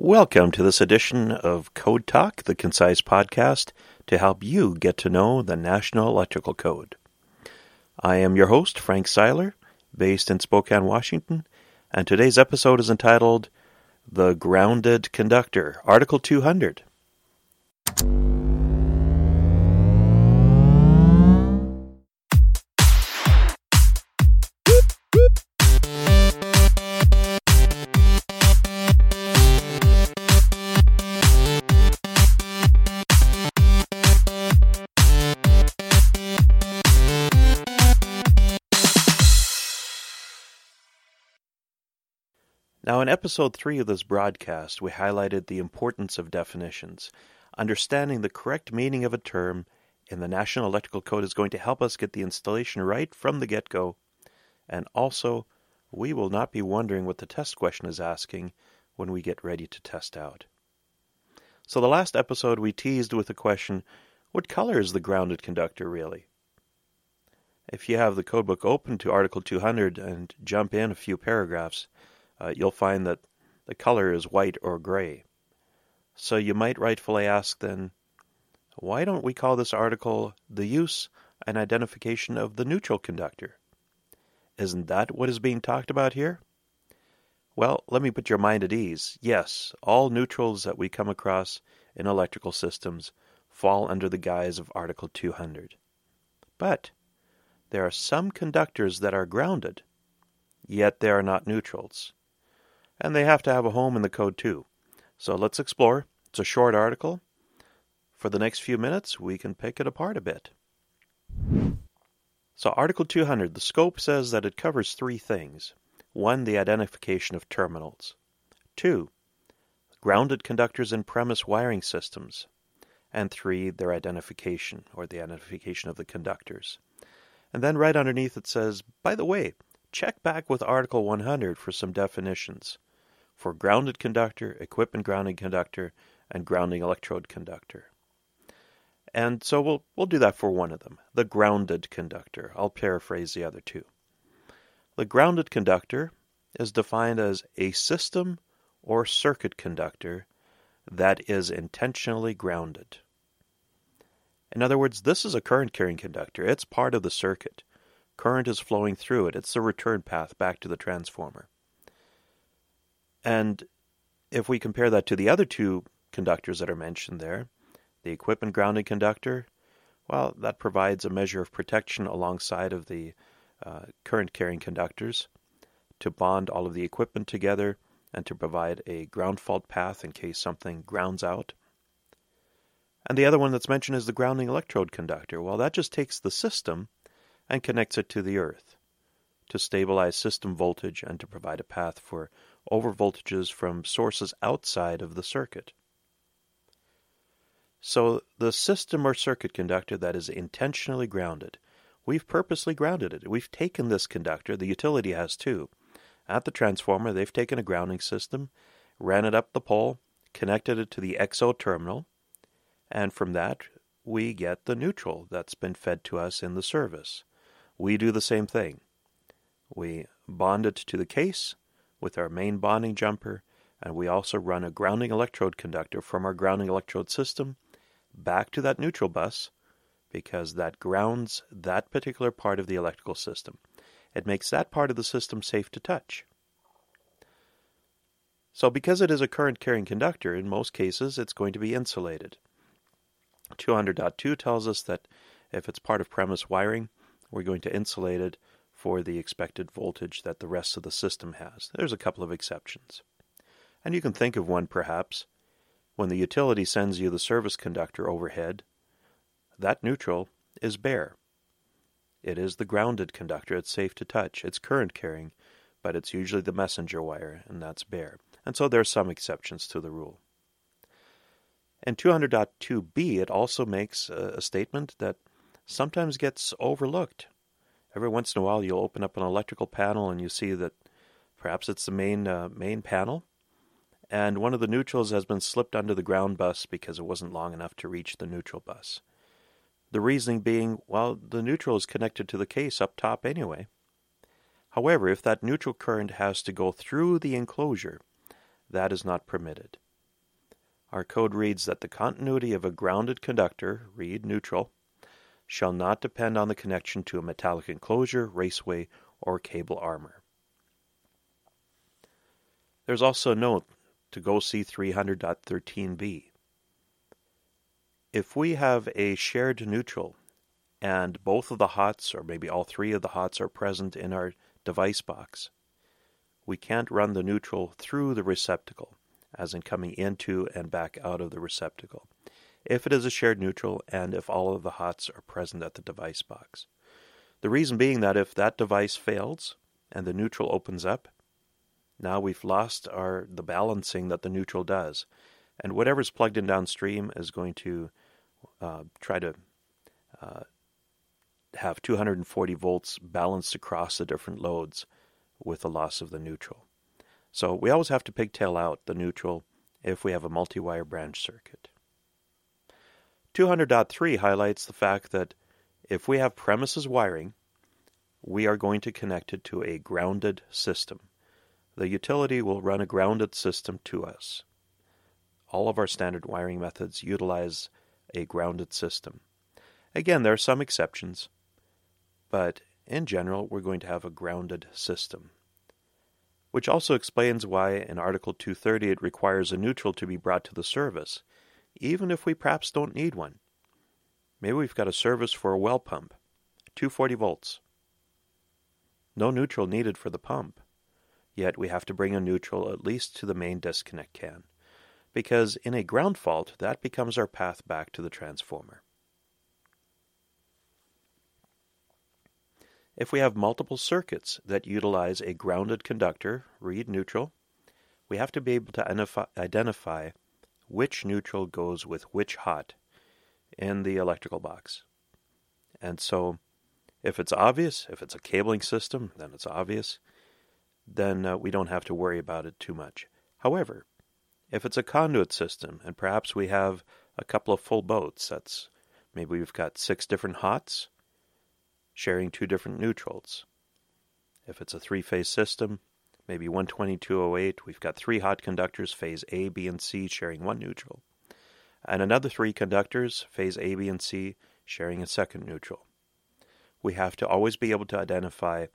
Welcome to this edition of Code Talk, the concise podcast to help you get to know the National Electrical Code. I am your host, Frank Seiler, based in Spokane, Washington, and today's episode is entitled The Grounded Conductor, Article 200. Now, in Episode 3 of this broadcast, we highlighted the importance of definitions. Understanding the correct meaning of a term in the National Electrical Code is going to help us get the installation right from the get-go. And also, we will not be wondering what the test question is asking when we get ready to test out. So the last episode we teased with the question, what color is the grounded conductor really? If you have the codebook open to Article 200 and jump in a few paragraphs, you'll find that the color is white or gray. So you might rightfully ask then, why don't we call this article the use and identification of the neutral conductor? Isn't that what is being talked about here? Well, let me put your mind at ease. Yes, all neutrals that we come across in electrical systems fall under the guise of Article 200. But there are some conductors that are grounded, yet they are not neutrals. And they have to have a home in the code too. So let's explore. It's a short article. For the next few minutes, we can pick it apart a bit. So Article 200, the scope says that it covers three things. 1, the identification of terminals. 2, grounded conductors in premise wiring systems. And 3, their identification, or the identification of the conductors. And then right underneath it says, by the way, check back with Article 100 for some definitions for grounded conductor, equipment grounding conductor, and grounding electrode conductor. And so we'll do that for one of them, the grounded conductor. I'll paraphrase the other two. The grounded conductor is defined as a system or circuit conductor that is intentionally grounded. In other words, this is a current carrying conductor. It's part of the circuit. Current is flowing through it. It's the return path back to the transformer. And if we compare that to the other two conductors that are mentioned there, the equipment grounding conductor, well, that provides a measure of protection alongside of the current carrying conductors to bond all of the equipment together and to provide a ground fault path in case something grounds out. And the other one that's mentioned is the grounding electrode conductor. Well, that just takes the system and connects it to the earth to stabilize system voltage and to provide a path for overvoltages from sources outside of the circuit. So the system or circuit conductor that is intentionally grounded, we've purposely grounded it. We've taken this conductor, the utility has too. At the transformer, they've taken a grounding system, ran it up the pole, connected it to the XO terminal, and from that we get the neutral that's been fed to us in the service. We do the same thing. We bond it to the case with our main bonding jumper, and we also run a grounding electrode conductor from our grounding electrode system back to that neutral bus because that grounds that particular part of the electrical system. It makes that part of the system safe to touch. So because it is a current-carrying conductor, in most cases it's going to be insulated. 200.2 tells us that if it's part of premise wiring, we're going to insulate it for the expected voltage that the rest of the system has. There's a couple of exceptions. And you can think of one, perhaps. When the utility sends you the service conductor overhead, that neutral is bare. It is the grounded conductor. It's safe to touch. It's current carrying, but it's usually the messenger wire, and that's bare. And so there are some exceptions to the rule. In 200.2b, it also makes a statement that sometimes gets overlooked. Every once in a while you'll open up an electrical panel and you see that perhaps it's the main panel and one of the neutrals has been slipped under the ground bus because it wasn't long enough to reach the neutral bus. The reasoning being, well, the neutral is connected to the case up top anyway. However, if that neutral current has to go through the enclosure, that is not permitted. Our code reads that the continuity of a grounded conductor, read neutral, shall not depend on the connection to a metallic enclosure, raceway, or cable armor. There's also a note to go see 300.13b. If we have a shared neutral and both of the HOTS, or maybe all three of the HOTS, are present in our device box, we can't run the neutral through the receptacle, as in coming into and back out of the receptacle, if it is a shared neutral and if all of the HOTS are present at the device box. The reason being that if that device fails and the neutral opens up, now we've lost the balancing that the neutral does. And whatever's plugged in downstream is going to try to have 240 volts balanced across the different loads with the loss of the neutral. So we always have to pigtail out the neutral if we have a multi-wire branch circuit. 200.3 highlights the fact that if we have premises wiring, we are going to connect it to a grounded system. The utility will run a grounded system to us. All of our standard wiring methods utilize a grounded system. Again, there are some exceptions, but in general, we're going to have a grounded system, which also explains why in Article 230 it requires a neutral to be brought to the service, even if we perhaps don't need one. Maybe we've got a service for a well pump, 240 volts. No neutral needed for the pump, yet we have to bring a neutral at least to the main disconnect can, because in a ground fault, that becomes our path back to the transformer. If we have multiple circuits that utilize a grounded conductor, read neutral, we have to be able to identify which neutral goes with which HOT in the electrical box. And so if it's obvious, if it's a cabling system, then it's obvious, then we don't have to worry about it too much. However, if it's a conduit system, and perhaps we have a couple of full boats, maybe we've got 6 different HOTs, sharing 2 different neutrals. If it's a 3-phase system, maybe 120/208, we've got 3 HOT conductors, phase A, B, and C, sharing 1 neutral, and another 3 conductors, phase A, B, and C, sharing a second neutral. We have to always be able to identify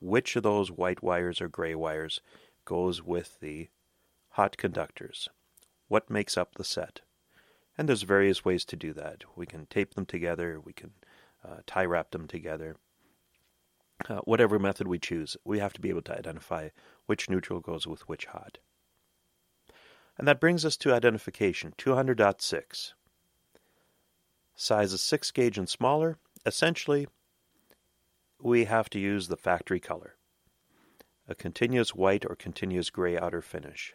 which of those white wires or gray wires goes with the HOT conductors. What makes up the set? And there's various ways to do that. We can tape them together, we can tie wrap them together. Whatever method we choose, we have to be able to identify which neutral goes with which HOT. And that brings us to identification, 200.6. Size is 6 gauge and smaller. Essentially, we have to use the factory color, a continuous white or continuous gray outer finish.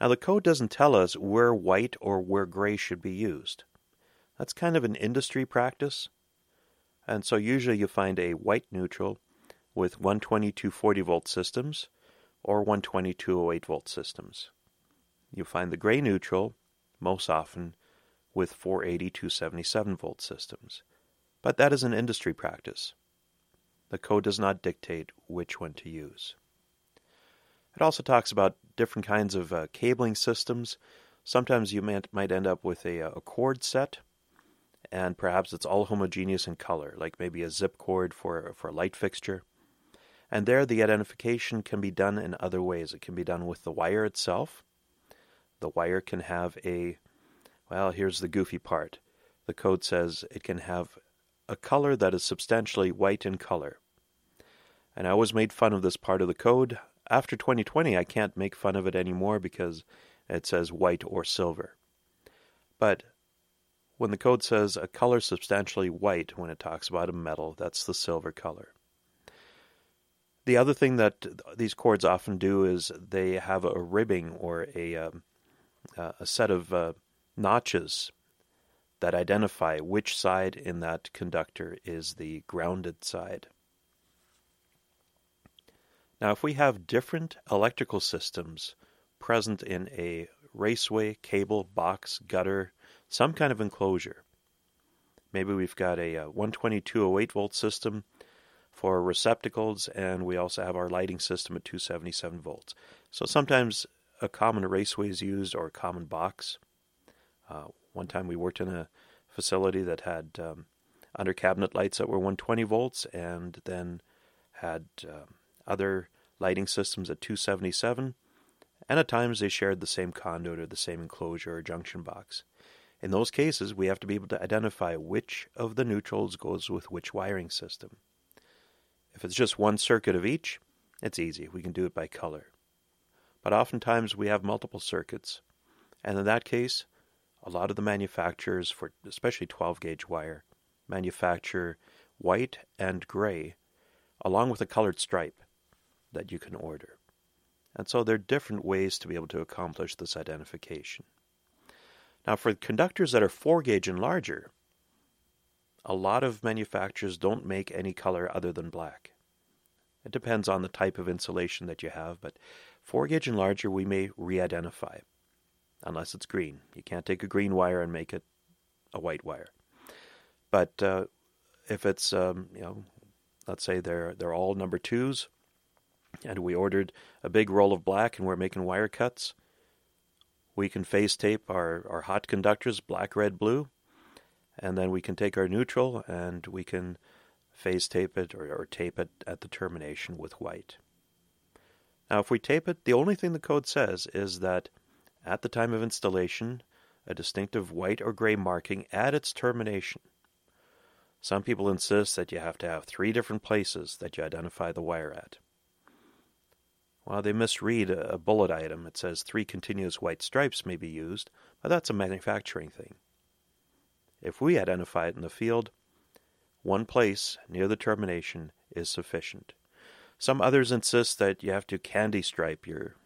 Now, the code doesn't tell us where white or where gray should be used. That's kind of an industry practice. And so usually you find a white neutral with 120/240 volt systems or 120/208 volt systems. You find the gray neutral most often with 480/277 volt systems. But that is an industry practice. The code does not dictate which one to use. It also talks about different kinds of cabling systems. Sometimes you might end up with a cord set, and perhaps it's all homogeneous in color, like maybe a zip cord for a light fixture. And there the identification can be done in other ways. It can be done with the wire itself. The wire can have here's the goofy part. The code says it can have a color that is substantially white in color. And I always made fun of this part of the code. After 2020, I can't make fun of it anymore because it says white or silver. But when the code says a color substantially white, when it talks about a metal, that's the silver color. The other thing that these cords often do is they have a ribbing or a set of notches that identify which side in that conductor is the grounded side. Now, if we have different electrical systems present in a raceway, cable, box, gutter, some kind of enclosure. Maybe we've got a 120/208 volt system for receptacles, and we also have our lighting system at 277 volts. So sometimes a common raceway is used or a common box. One time we worked in a facility that had under cabinet lights that were 120 volts and then had other lighting systems at 277, and at times they shared the same conduit or the same enclosure or junction box. In those cases, we have to be able to identify which of the neutrals goes with which wiring system. If it's just one circuit of each, it's easy. We can do it by color. But oftentimes we have multiple circuits, and in that case, a lot of the manufacturers, for especially 12-gauge wire, manufacture white and gray along with a colored stripe that you can order. And so there are different ways to be able to accomplish this identification. Now, for conductors that are 4-gauge and larger, a lot of manufacturers don't make any color other than black. It depends on the type of insulation that you have, but 4-gauge and larger we may re-identify, unless it's green. You can't take a green wire and make it a white wire. But if it's, let's say they're all number 2s, and we ordered a big roll of black and we're making wire cuts, we can face tape our hot conductors, black, red, blue, and then we can take our neutral and we can phase tape it or tape it at the termination with white. Now, if we tape it, the only thing the code says is that at the time of installation, a distinctive white or gray marking at its termination. Some people insist that you have to have 3 different places that you identify the wire at. Well, they misread a bullet item. It says 3 continuous white stripes may be used, but that's a manufacturing thing. If we identify it in the field, one place near the termination is sufficient. Some others insist that you have to candy stripe your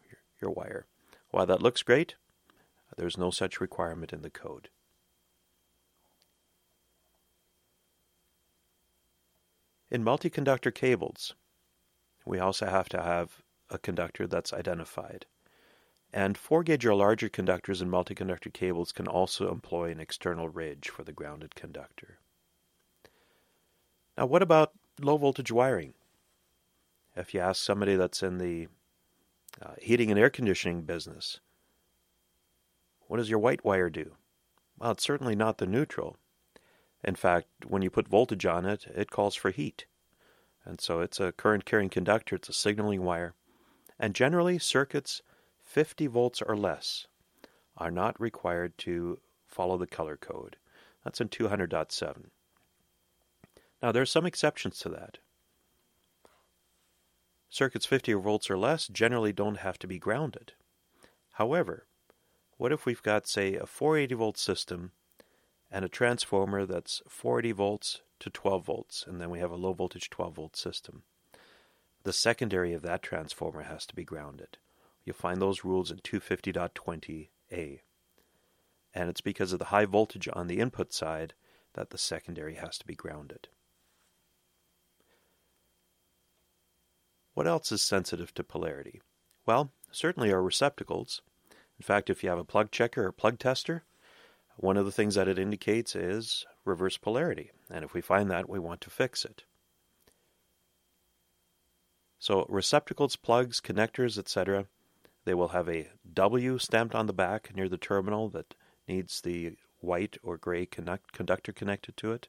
wire. While that looks great, there's no such requirement in the code. In multi-conductor cables, we also have to have a conductor that's identified. And 4-gauge or larger conductors in multi-conductor cables can also employ an external ridge for the grounded conductor. Now, what about low-voltage wiring? If you ask somebody that's in the heating and air conditioning business, what does your white wire do? Well, it's certainly not the neutral. In fact, when you put voltage on it, it calls for heat. And so it's a current-carrying conductor, it's a signaling wire. And generally, circuits 50 volts or less are not required to follow the color code. That's in 200.7. Now, there are some exceptions to that. Circuits 50 volts or less generally don't have to be grounded. However, what if we've got, say, a 480-volt system and a transformer that's 480 volts to 12 volts, and then we have a low-voltage 12-volt system? The secondary of that transformer has to be grounded. You'll find those rules in 250.20a. And it's because of the high voltage on the input side that the secondary has to be grounded. What else is sensitive to polarity? Well, certainly our receptacles. In fact, if you have a plug checker or plug tester, one of the things that it indicates is reverse polarity. And if we find that, we want to fix it. So receptacles, plugs, connectors, etc., they will have a W stamped on the back near the terminal that needs the white or gray conductor connected to it.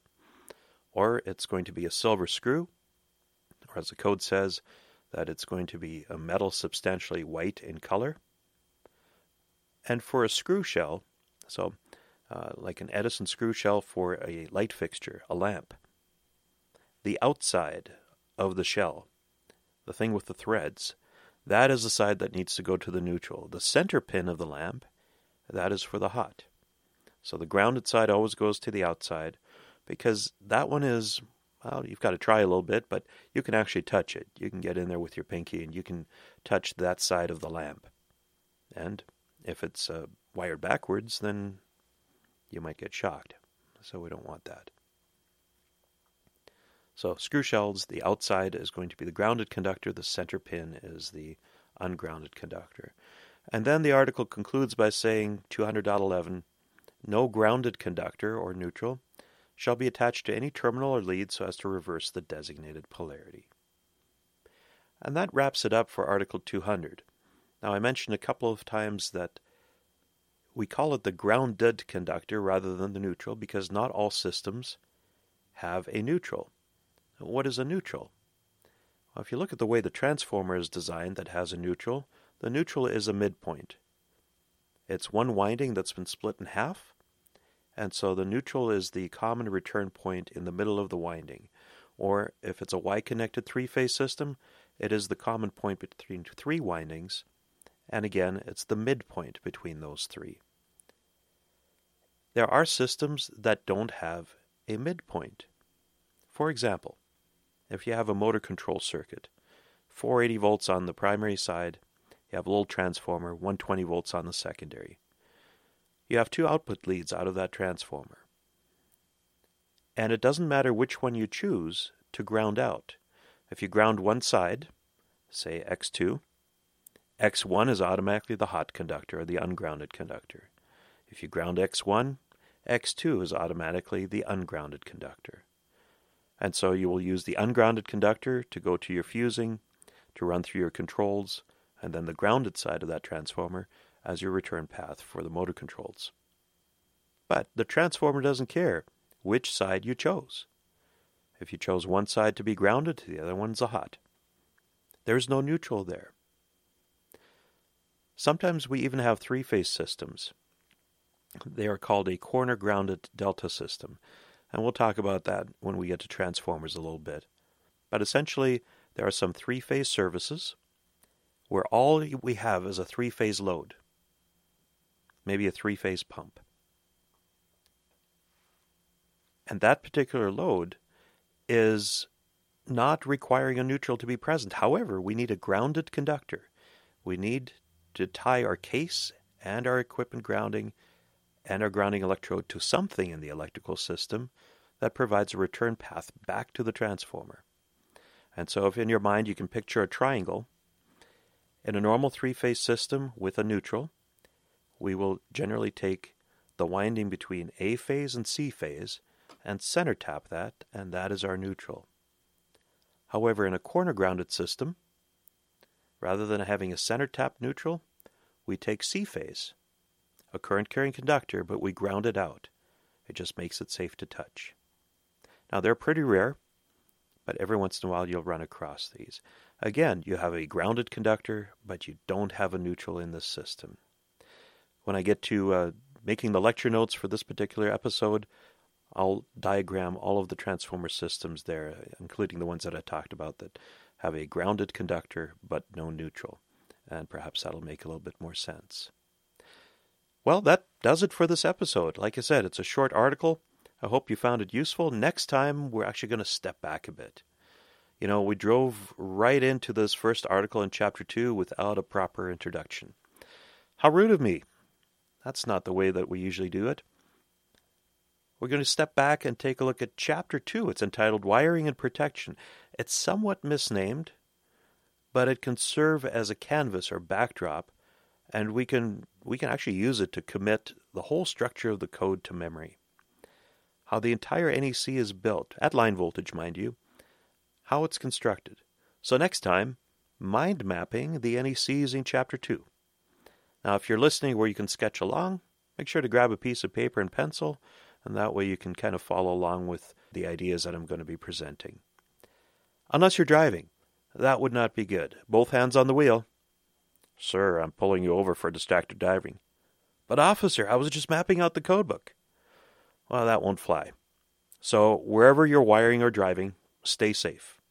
Or it's going to be a silver screw, or as the code says, that it's going to be a metal substantially white in color. And for a screw shell, so like an Edison screw shell for a light fixture, a lamp, the outside of the shell, the thing with the threads, that is the side that needs to go to the neutral. The center pin of the lamp, that is for the hot. So the grounded side always goes to the outside, because that one is, well, you've got to try a little bit, but you can actually touch it. You can get in there with your pinky and you can touch that side of the lamp. And if it's wired backwards, then you might get shocked. So we don't want that. So screw shells, the outside is going to be the grounded conductor, the center pin is the ungrounded conductor. And then the article concludes by saying 200.11, no grounded conductor or neutral shall be attached to any terminal or lead so as to reverse the designated polarity. And that wraps it up for Article 200. Now, I mentioned a couple of times that We call it the grounded conductor rather than the neutral because not all systems have a neutral. What is a neutral? Well, if you look at the way the transformer is designed that has a neutral, the neutral is a midpoint. It's one winding that's been split in half, and so the neutral is the common return point in the middle of the winding. Or if it's a Y-connected three-phase system, it is the common point between three windings, and again, it's the midpoint between those three. There are systems that don't have a midpoint. For example, if you have a motor control circuit, 480 volts on the primary side, you have a little transformer, 120 volts on the secondary. You have two output leads out of that transformer. And it doesn't matter which one you choose to ground out. If you ground one side, say X2, X1 is automatically the hot conductor or the ungrounded conductor. If you ground X1, X2 is automatically the ungrounded conductor. And so you will use the ungrounded conductor to go to your fusing, to run through your controls, and then the grounded side of that transformer as your return path for the motor controls. But the transformer doesn't care which side you chose. If you chose one side to be grounded, the other one's a hot. There's no neutral there. Sometimes we even have three-phase systems. They are called a corner-grounded delta system, and we'll talk about that when we get to transformers a little bit. But essentially, there are some three-phase services where all we have is a three-phase load, maybe a three-phase pump. And that particular load is not requiring a neutral to be present. However, we need a grounded conductor. We need to tie our case and our equipment grounding and our grounding electrode to something in the electrical system that provides a return path back to the transformer. And so if in your mind you can picture a triangle, in a normal three-phase system with a neutral, we will generally take the winding between A phase and C phase and center tap that, and that is our neutral. However, in a corner-grounded system, rather than having a center tap neutral, we take C phase, a current-carrying conductor, but we ground it out. It just makes it safe to touch. Now, they're pretty rare, but every once in a while you'll run across these. Again, you have a grounded conductor, but you don't have a neutral in this system. When I get to making the lecture notes for this particular episode, I'll diagram all of the transformer systems there, including the ones that I talked about that have a grounded conductor but no neutral. And perhaps that'll make a little bit more sense. Well, that does it for this episode. Like I said, it's a short article. I hope you found it useful. Next time, we're actually going to step back a bit. You know, we drove right into this first article in Chapter 2 without a proper introduction. How rude of me. That's not the way that we usually do it. We're going to step back and take a look at Chapter 2. It's entitled Wiring and Protection. It's somewhat misnamed, but it can serve as a canvas or backdrop, and we can actually use it to commit the whole structure of the code to memory. How the entire NEC is built, at line voltage, mind you, how it's constructed. So next time, mind mapping the NEC using Chapter 2. Now, if you're listening where you can sketch along, make sure to grab a piece of paper and pencil, and that way you can kind of follow along with the ideas that I'm going to be presenting. Unless you're driving. That would not be good. Both hands on the wheel. Sir, I'm pulling you over for distracted driving. But officer, I was just mapping out the code book. Well, that won't fly. So wherever you're wiring or driving, stay safe.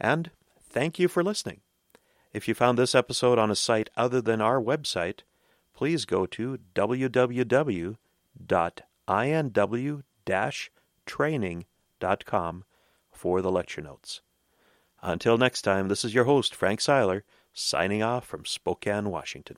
And thank you for listening. If you found this episode on a site other than our website, please go to www.inw-training.com for the lecture notes. Until next time, this is your host, Frank Seiler, signing off from Spokane, Washington.